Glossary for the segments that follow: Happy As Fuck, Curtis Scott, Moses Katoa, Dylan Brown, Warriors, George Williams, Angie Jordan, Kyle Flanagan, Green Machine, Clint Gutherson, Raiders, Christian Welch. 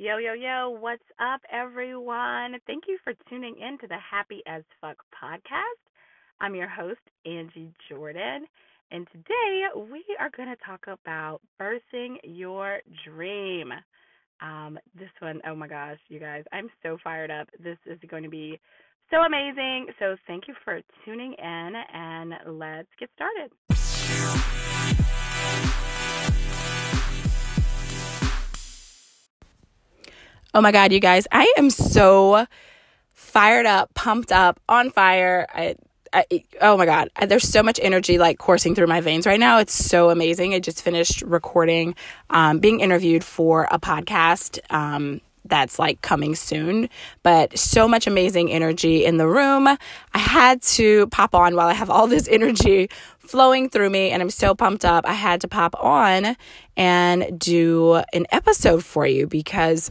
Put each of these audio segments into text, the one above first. Yo, yo, yo, what's up, everyone? Thank you for tuning in to the Happy As Fuck podcast. I'm your host, Angie Jordan, and today we are going to talk about birthing your dream. This one, oh my gosh, you guys, I'm so fired up. This is going to be so amazing. So thank you for tuning in, and let's get started. Oh my God, you guys, I am so fired up, pumped up, on fire. Oh my God, there's so much energy like coursing through my veins right now. It's so amazing. I just finished recording, being interviewed for a podcast that's like coming soon, but so much amazing energy in the room. I had to pop on while I have all this energy flowing through me and I'm so pumped up. I had to pop on and do an episode for you because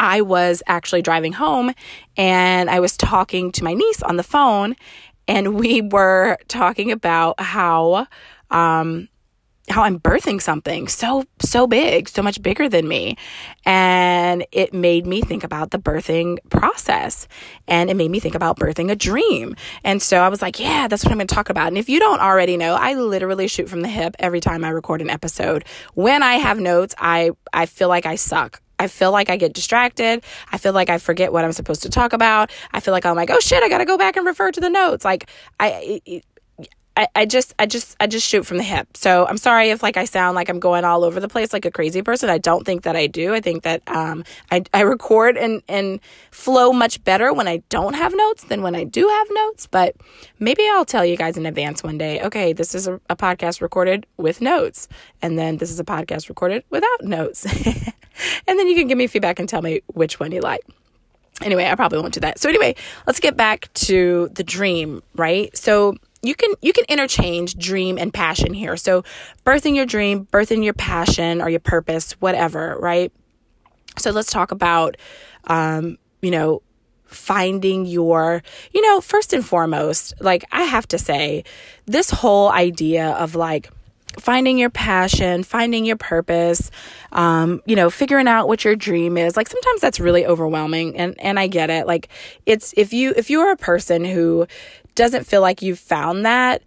I was actually driving home and I was talking to my niece on the phone and we were talking about how I'm birthing something so big, so much bigger than me. And it made me think about the birthing process and it made me think about birthing a dream. And so I was like, yeah, that's what I'm going to talk about. And if you don't already know, I literally shoot from the hip every time I record an episode. When I have notes, I feel like I suck. I feel like I get distracted. I feel like I forget what I'm supposed to talk about. I feel like I'm like, oh shit, I got to go back and refer to the notes. Like I just shoot from the hip. So I'm sorry if like I sound like I'm going all over the place like a crazy person. I don't think that I do. I think that I record and flow much better when I don't have notes than when I do have notes. But maybe I'll tell you guys in advance one day, okay, this is a podcast recorded with notes. And then this is a podcast recorded without notes. And then you can give me feedback and tell me which one you like. Anyway, I probably won't do that. So anyway, let's get back to the dream, right? So you can interchange dream and passion here. So birthing your dream, birthing your passion or your purpose, whatever, right? So let's talk about, finding your, first and foremost, like I have to say this whole idea of like finding your passion, finding your purpose, figuring out what your dream is. Like sometimes that's really overwhelming and I get it. Like it's, if you are a person who doesn't feel like you've found that,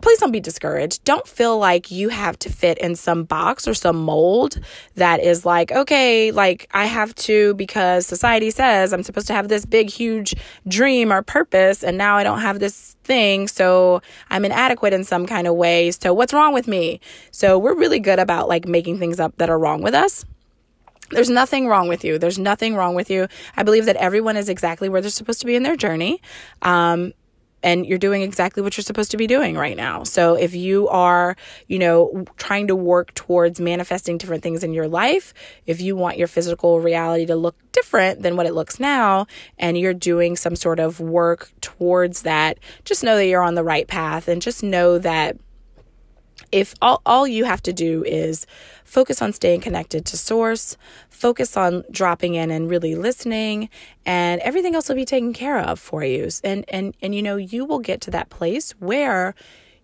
please don't be discouraged. Don't feel like you have to fit in some box or some mold that is like, okay, like I have to because society says I'm supposed to have this big, huge dream or purpose, and now I don't have this thing, so I'm inadequate in some kind of way. So what's wrong with me? So we're really good about like making things up that are wrong with us. There's nothing wrong with you. There's nothing wrong with you. I believe that everyone is exactly where they're supposed to be in their journey. And you're doing exactly what you're supposed to be doing right now. So if you are, trying to work towards manifesting different things in your life, if you want your physical reality to look different than what it looks now, and you're doing some sort of work towards that, just know that you're on the right path. And just know that if all you have to do is focus on staying connected to source, focus on dropping in and really listening, and everything else will be taken care of for you. And you will get to that place where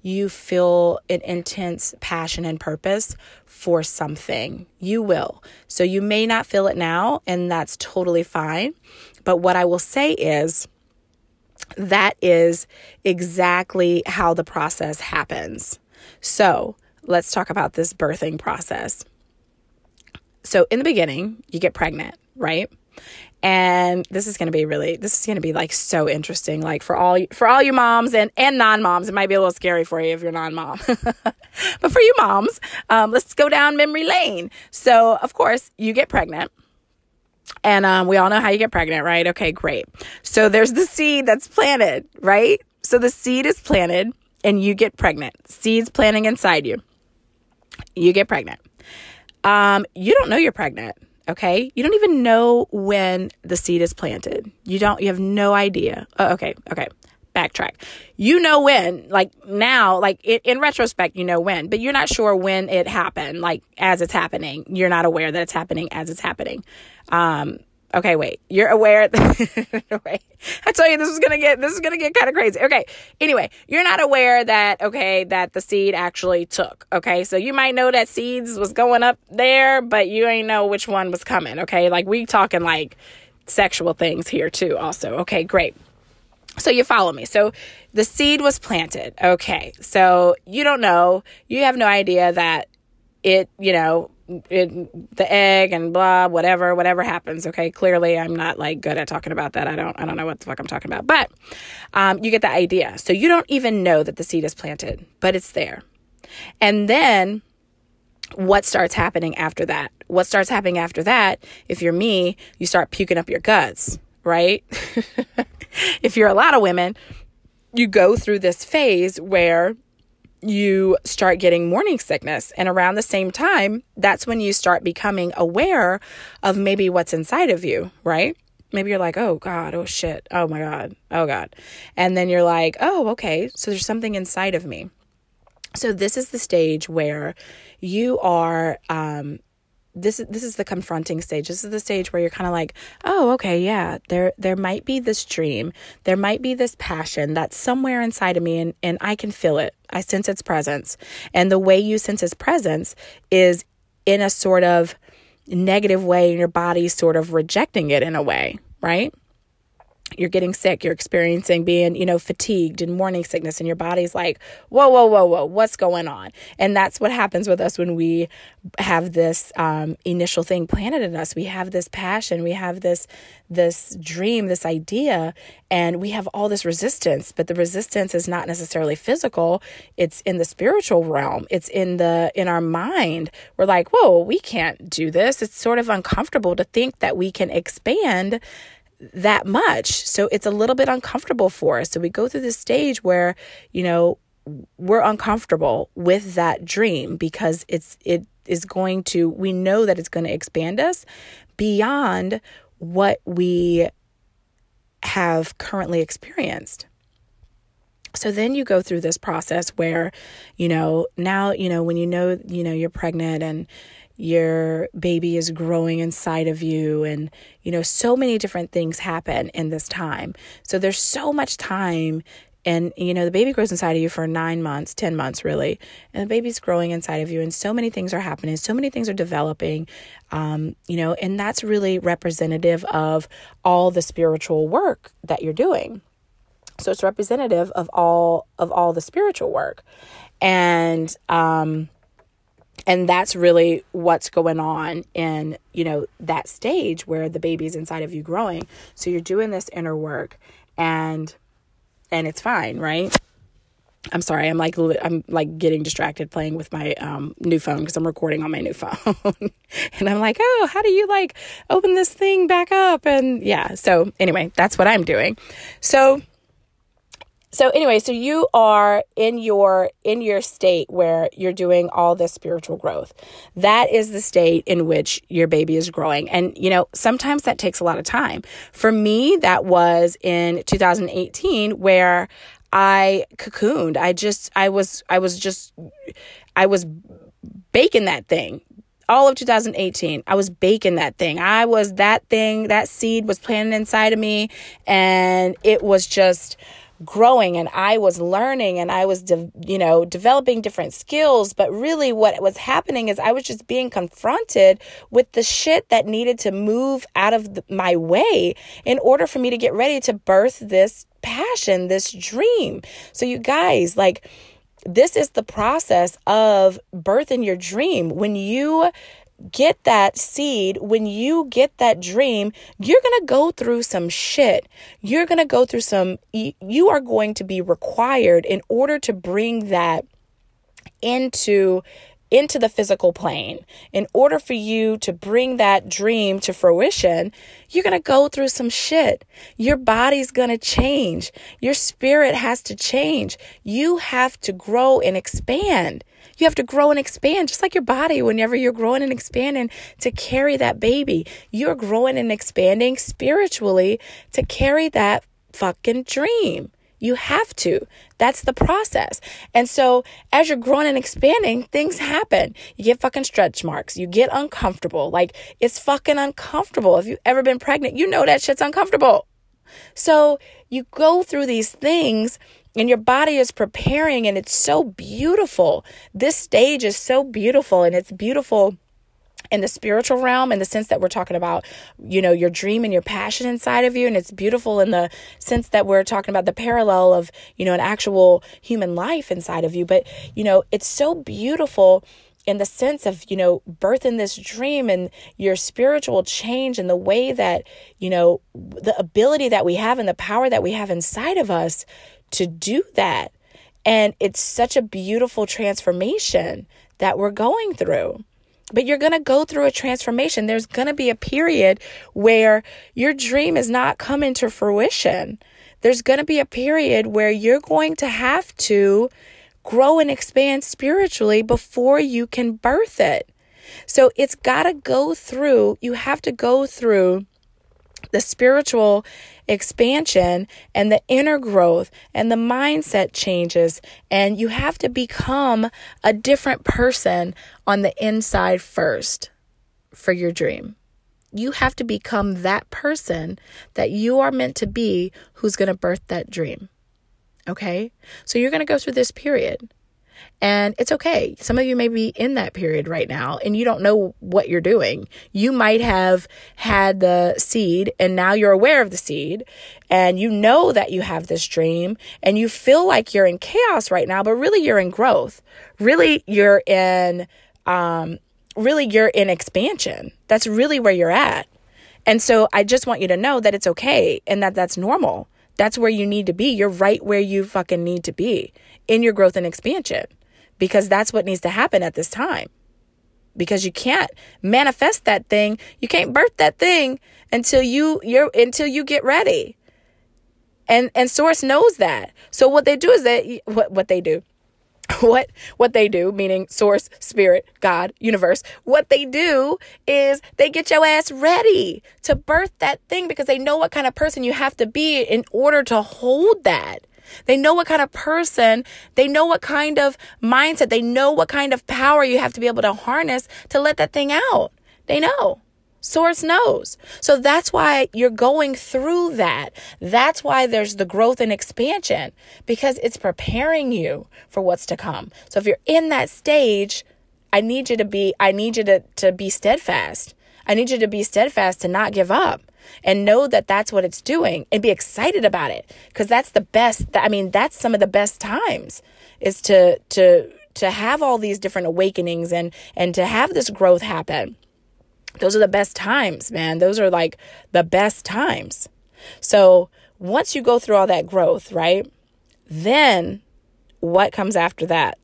you feel an intense passion and purpose for something. You will. So you may not feel it now, and that's totally fine. But what I will say is that is exactly how the process happens. So let's talk about this birthing process. So in the beginning, you get pregnant, right? And this is going to be like so interesting, like for all you moms and non-moms. It might be a little scary for you if you're non-mom, but for you moms, let's go down memory lane. So of course you get pregnant. And we all know how you get pregnant, right? Okay, great. So there's the seed that's planted, right? So the seed is planted. And you get pregnant. Seeds planting inside you. You get pregnant. You don't know you're pregnant, okay? You don't even know when the seed is planted. You have no idea. Oh, okay. Backtrack. You know when, like now, like in retrospect, you know when, but you're not sure when it happened, like as it's happening. You're not aware that it's happening as it's happening. Okay, wait. You're aware that, wait. I told you this is going to get kind of crazy. Okay. Anyway, you're not aware that the seed actually took. Okay. So you might know that seeds was going up there, but you ain't know which one was coming. Okay. Like we talking like sexual things here too also. Okay, great. So you follow me. So the seed was planted. Okay. So you don't know. You have no idea that it, you know, the egg and blah, whatever happens. Okay. Clearly I'm not like good at talking about that. I don't know what the fuck I'm talking about, but, you get the idea. So you don't even know that the seed is planted, but it's there. And then what starts happening after that? If you're me, you start puking up your guts, right? If you're a lot of women, you go through this phase where you start getting morning sickness. And around the same time, that's when you start becoming aware of maybe what's inside of you, right? Maybe you're like, oh God, oh shit, oh my God, oh God. And then you're like, oh, okay, so there's something inside of me. So this is the stage where you are, this is the confronting stage. This is the stage where you're kind of like, oh, okay, yeah, there might be this dream. There might be this passion that's somewhere inside of me and I can feel it. I sense its presence. And the way you sense its presence is in a sort of negative way and your body's sort of rejecting it in a way, right? You're getting sick, you're experiencing being, you know, fatigued and morning sickness, and your body's like, whoa, whoa, whoa, whoa, what's going on? And that's what happens with us when we have this initial thing planted in us. We have this passion, we have this dream, this idea, and we have all this resistance, but the resistance is not necessarily physical. It's in the spiritual realm. It's in our mind. We're like, whoa, we can't do this. It's sort of uncomfortable to think that we can expand that much. So it's a little bit uncomfortable for us. So we go through this stage where, you know, we're uncomfortable with that dream because we know that it's going to expand us beyond what we have currently experienced. So then you go through this process where, you know, now, you know, when you know, you're pregnant and your baby is growing inside of you and, you know, so many different things happen in this time. So there's so much time and, you know, the baby grows inside of you for 9 months, 10 months really, and the baby's growing inside of you and so many things are happening. So many things are developing, you know, and that's really representative of all the spiritual work that you're doing. So it's representative of all the spiritual work. And that's really what's going on in, you know, that stage where the baby's inside of you growing. So you're doing this inner work and it's fine, right? I'm sorry. I'm like getting distracted playing with my new phone because I'm recording on my new phone. And I'm like, oh, how do you like open this thing back up? And yeah. So anyway, that's what I'm doing. So anyway, so you are in your state where you're doing all this spiritual growth. That is the state in which your baby is growing. And, you know, sometimes that takes a lot of time. For me, that was in 2018 where I cocooned. I was baking that thing. All of 2018, I was baking that thing. I was that thing, that seed was planted inside of me and it was just growing and I was learning and I was, developing different skills. But really what was happening is I was just being confronted with the shit that needed to move out of my way in order for me to get ready to birth this passion, this dream. So you guys, like, this is the process of birthing your dream. When you get that seed, when you get that dream, you're going to go through some shit. You're going to go through some, you are going to be required in order to bring that into the physical plane. In order for you to bring that dream to fruition, you're going to go through some shit. Your body's going to change. Your spirit has to change. You have to grow and expand. You have to grow and expand, just like your body. Whenever you're growing and expanding to carry that baby, you're growing and expanding spiritually to carry that fucking dream. You have to. That's the process. And so as you're growing and expanding, things happen. You get fucking stretch marks. You get uncomfortable. Like, it's fucking uncomfortable. If you've ever been pregnant, you know that shit's uncomfortable. So you go through these things and your body is preparing, and it's so beautiful. This stage is so beautiful, and it's beautiful in the spiritual realm, in the sense that we're talking about, you know, your dream and your passion inside of you. And it's beautiful in the sense that we're talking about the parallel of, you know, an actual human life inside of you. But, you know, it's so beautiful in the sense of, you know, birthing this dream and your spiritual change, and the way that, you know, the ability that we have and the power that we have inside of us to do that. And it's such a beautiful transformation that we're going through. But you're going to go through a transformation. There's going to be a period where your dream is not coming to fruition. There's going to be a period where you're going to have to grow and expand spiritually before you can birth it. So it's got to go through, you have to go through the spiritual expansion and the inner growth and the mindset changes, and you have to become a different person on the inside first for your dream. You have to become that person that you are meant to be, who's going to birth that dream. Okay? So you're going to go through this period. And it's okay. Some of you may be in that period right now and you don't know what you're doing. You might have had the seed and now you're aware of the seed and you know that you have this dream and you feel like you're in chaos right now, but really you're in growth. Really you're in expansion. That's really where you're at. And so I just want you to know that it's okay and that that's normal. That's where you need to be. You're right where you fucking need to be in your growth and expansion, because that's what needs to happen at this time, because you can't manifest that thing. You can't birth that thing until you get ready. And source knows that. So what they do is that what they do, meaning source, spirit, God, universe, what they do is they get your ass ready to birth that thing, because they know what kind of person you have to be in order to hold that. They know what kind of person, they know what kind of mindset, they know what kind of power you have to be able to harness to let that thing out. They know. Source knows. So that's why you're going through that. That's why there's the growth and expansion, because it's preparing you for what's to come. So if you're in that stage, I need you to be steadfast. I need you to be steadfast, to not give up, and know that that's what it's doing, and be excited about it, because that's the best. I mean, that's some of the best times is to have all these different awakenings and to have this growth happen. Those are the best times, man. Those are like the best times. So once you go through all that growth, right? Then what comes after that?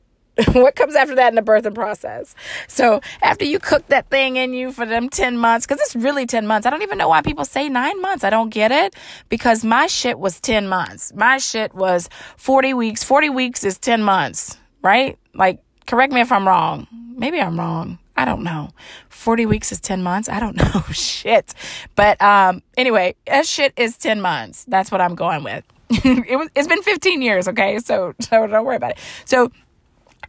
What comes after that in the birthing process? So after you cook that thing in you for them 10 months, because it's really 10 months. I don't even know why people say 9 months. I don't get it, because my shit was 10 months. My shit was 40 weeks. 40 weeks is 10 months, right? Like, correct me if I'm wrong. Maybe I'm wrong. I don't know. 40 weeks is 10 months. I don't know. Shit. But anyway, that shit is 10 months. That's what I'm going with. It's been 15 years, okay? So don't worry about it. So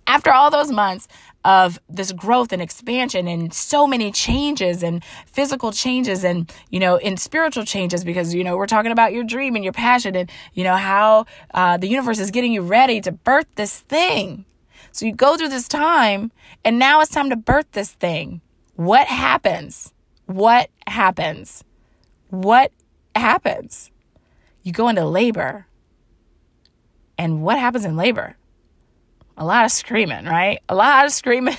after all those months of this growth and expansion and so many changes and physical changes and, you know, in spiritual changes, because, you know, we're talking about your dream and your passion and, you know, how the universe is getting you ready to birth this thing. So you go through this time, and now it's time to birth this thing. What happens? What happens? What happens? You go into labor. And what happens in labor? A lot of screaming, right? A lot of screaming,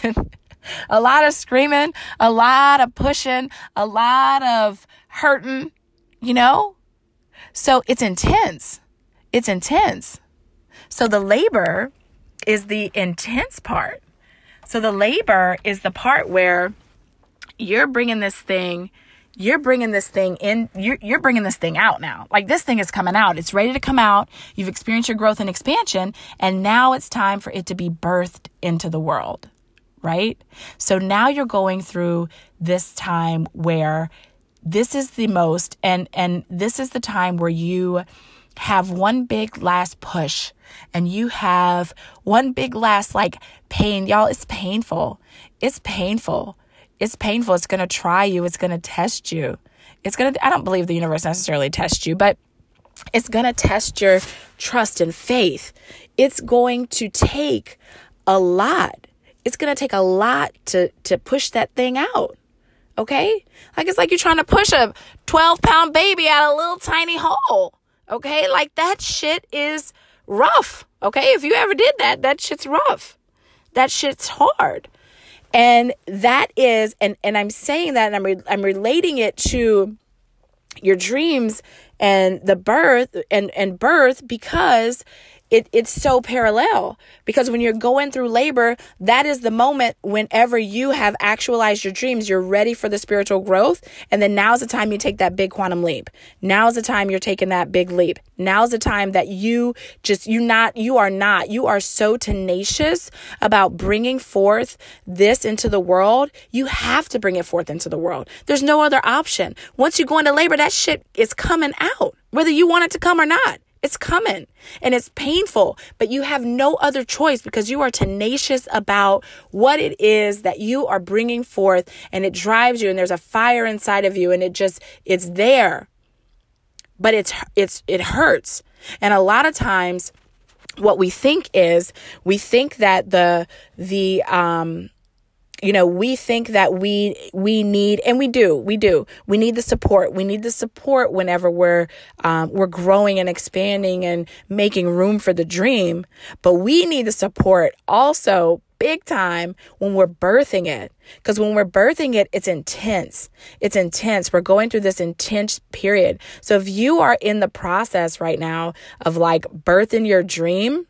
a lot of screaming, a lot of pushing, a lot of hurting, you know? So it's intense. It's intense. So the labor is the intense part. So the labor is the part where you're bringing this thing out now. Like, this thing is coming out. It's ready to come out. You've experienced your growth and expansion, and now it's time for it to be birthed into the world, right? So now you're going through this time where this is the most, and this is the time where you have one big last push and you have one big last like pain. Y'all, it's painful. It's painful. It's painful. It's going to try you. It's going to test you. I don't believe the universe necessarily tests you, but it's going to test your trust and faith. It's going to take a lot. It's going to take a lot to push that thing out. Okay? Like, it's like you're trying to push a 12-pound baby out of a little tiny hole. Okay? Like, that shit is rough. Okay? If you ever did that, that shit's rough. That shit's hard. And that is, and I'm saying that, and I'm relating it to your dreams and the birth and birth, because it's so parallel. Because when you're going through labor, that is the moment whenever you have actualized your dreams, you're ready for the spiritual growth. And then now's the time you take that big quantum leap. Now's the time you're taking that big leap. Now's the time that you just, you are so tenacious about bringing forth this into the world. You have to bring it forth into the world. There's no other option. Once you go into labor, that shit is coming out, whether you want it to come or not. It's coming and it's painful, but you have no other choice because you are tenacious about what it is that you are bringing forth, and it drives you, and there's a fire inside of you, and it's there, but it hurts. And a lot of times what we think is, we think that we think that we need, and we need the support. We need the support whenever we're growing and expanding and making room for the dream. But we need the support also big time when we're birthing it. Because when we're birthing it, it's intense. It's intense. We're going through this intense period. So if you are in the process right now of like birthing your dream,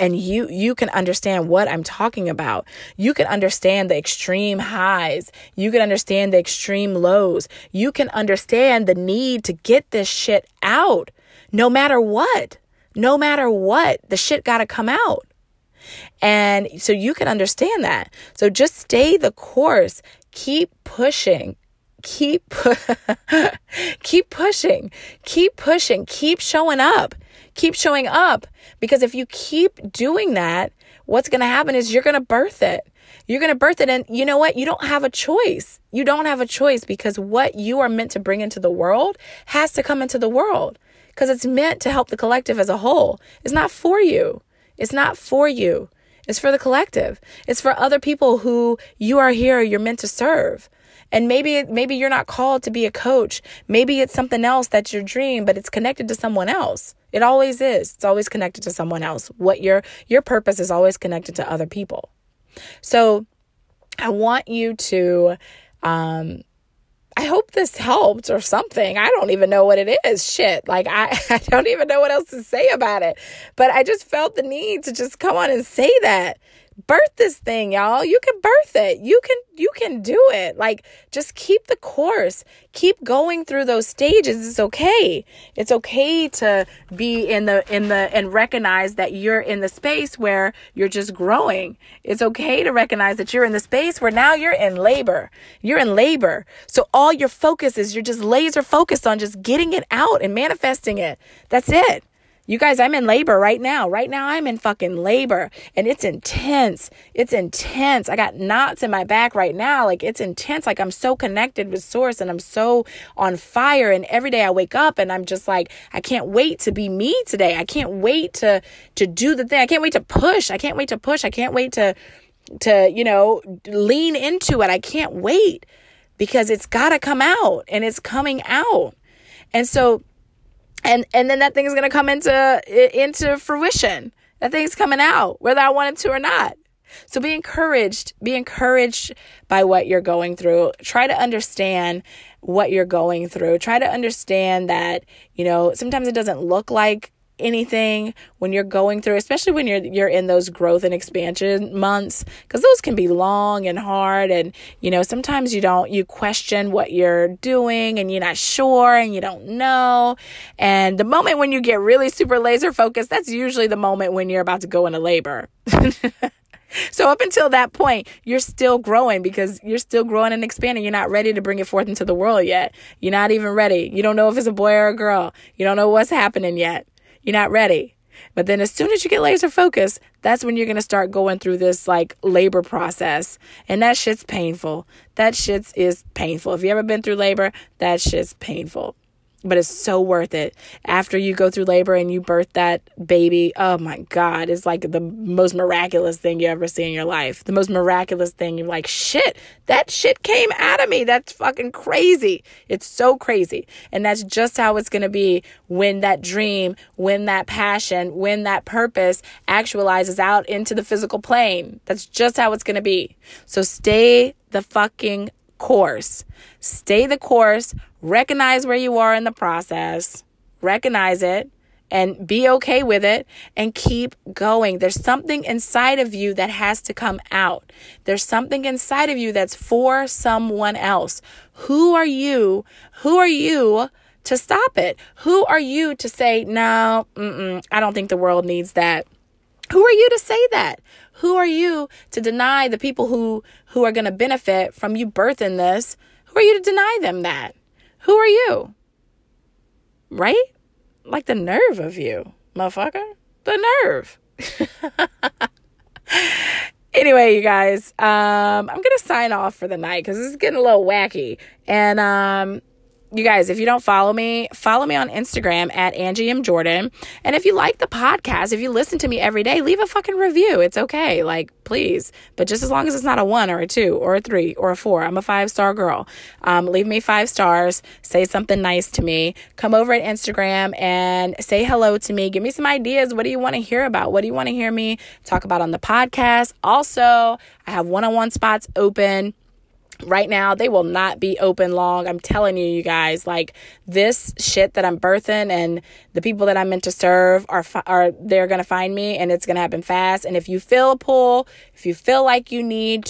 and you can understand what I'm talking about. You can understand the extreme highs. You can understand the extreme lows. You can understand the need to get this shit out. No matter what. No matter what. The shit gotta come out. And so you can understand that. So just stay the course. Keep pushing. Keep pushing. Keep pushing. Keep showing up. Keep showing up, because if you keep doing that, what's going to happen is you're going to birth it. You're going to birth it. And you know what? You don't have a choice. You don't have a choice, because what you are meant to bring into the world has to come into the world, because it's meant to help the collective as a whole. It's not for you. It's not for you. It's for the collective. It's for other people who you are here, you're meant to serve. And maybe you're not called to be a coach. Maybe it's something else that's your dream, but it's connected to someone else. It always is. It's always connected to someone else. What your purpose is always connected to other people. So I want you to, I hope this helped or something. I don't even know what it is. Shit. Like, I don't even know what else to say about it. But I just felt the need to just come on and say that. Birth this thing, y'all. You can birth it. You can do it. Like, just keep the course. Keep going through those stages. It's okay. It's okay to be and recognize that you're in the space where you're just growing. It's okay to recognize that you're in the space where now you're in labor. You're in labor. So all your focus is, you're just laser focused on just getting it out and manifesting it. That's it. You guys, I'm in labor right now. Right now, I'm in fucking labor, and it's intense. It's intense. I got knots in my back right now. Like, it's intense. Like, I'm so connected with source, and I'm so on fire. And every day I wake up and I'm just like, I can't wait to be me today. I can't wait to do the thing. I can't wait to push. I can't wait to push. I can't wait to lean into it. I can't wait, because it's got to come out, and it's coming out. And so, and then that thing is going to come into fruition. That thing's coming out, whether I want it to or not. So be encouraged. Be encouraged by what you're going through. Try to understand what you're going through. Try to understand that, sometimes it doesn't look like anything when you're going through, especially when you're in those growth and expansion months, because those can be long and hard, and sometimes you question what you're doing, and you're not sure, and you don't know. And the moment when you get really super laser focused, that's usually the moment when you're about to go into labor. So up until that point, you're still growing because you're still growing and expanding. You're not ready to bring it forth into the world yet. You're not even ready. You don't know if it's a boy or a girl. You don't know what's happening yet. You're not ready. But then as soon as you get laser focused, that's when you're going to start going through this like labor process. And that shit's painful. That shit is painful. If you ever been through labor, that shit's painful. But it's so worth it. After you go through labor and you birth that baby, oh my God, it's like the most miraculous thing you ever see in your life. The most miraculous thing. You're like, shit, that shit came out of me. That's fucking crazy. It's so crazy. And that's just how it's going to be when that dream, when that passion, when that purpose actualizes out into the physical plane. That's just how it's going to be. So stay the fucking course. Stay the course. Recognize where you are in the process, recognize it, and be okay with it, and keep going. There's something inside of you that has to come out. There's something inside of you that's for someone else. Who are you? Who are you to stop it? Who are you to say, no, I don't think the world needs that? Who are you to say that? Who are you to deny the people who are going to benefit from you birthing this? Who are you to deny them that? Who are you? Right? Like the nerve of you, motherfucker. The nerve. Anyway, you guys, I'm going to sign off for the night because this is getting a little wacky. And you guys, if you don't follow me on Instagram at Angie M. Jordan. And if you like the podcast, if you listen to me every day, leave a fucking review. It's okay. Like, please. But just as long as it's not a 1 or a 2 or a 3 or a 4. I'm a 5-star girl. Leave me 5 stars. Say something nice to me. Come over at Instagram and say hello to me. Give me some ideas. What do you want to hear about? What do you want to hear me talk about on the podcast? Also, I have one-on-one spots open. Right now, they will not be open long. I'm telling you, you guys, like this shit that I'm birthing and the people that I'm meant to serve are they're going to find me and it's going to happen fast. And if you feel a pull, if you feel like you need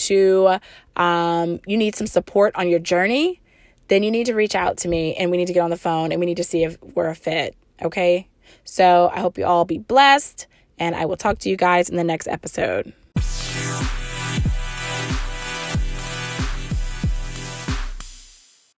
some support on your journey, then you need to reach out to me and we need to get on the phone and we need to see if we're a fit. Okay. So I hope you all be blessed and I will talk to you guys in the next episode.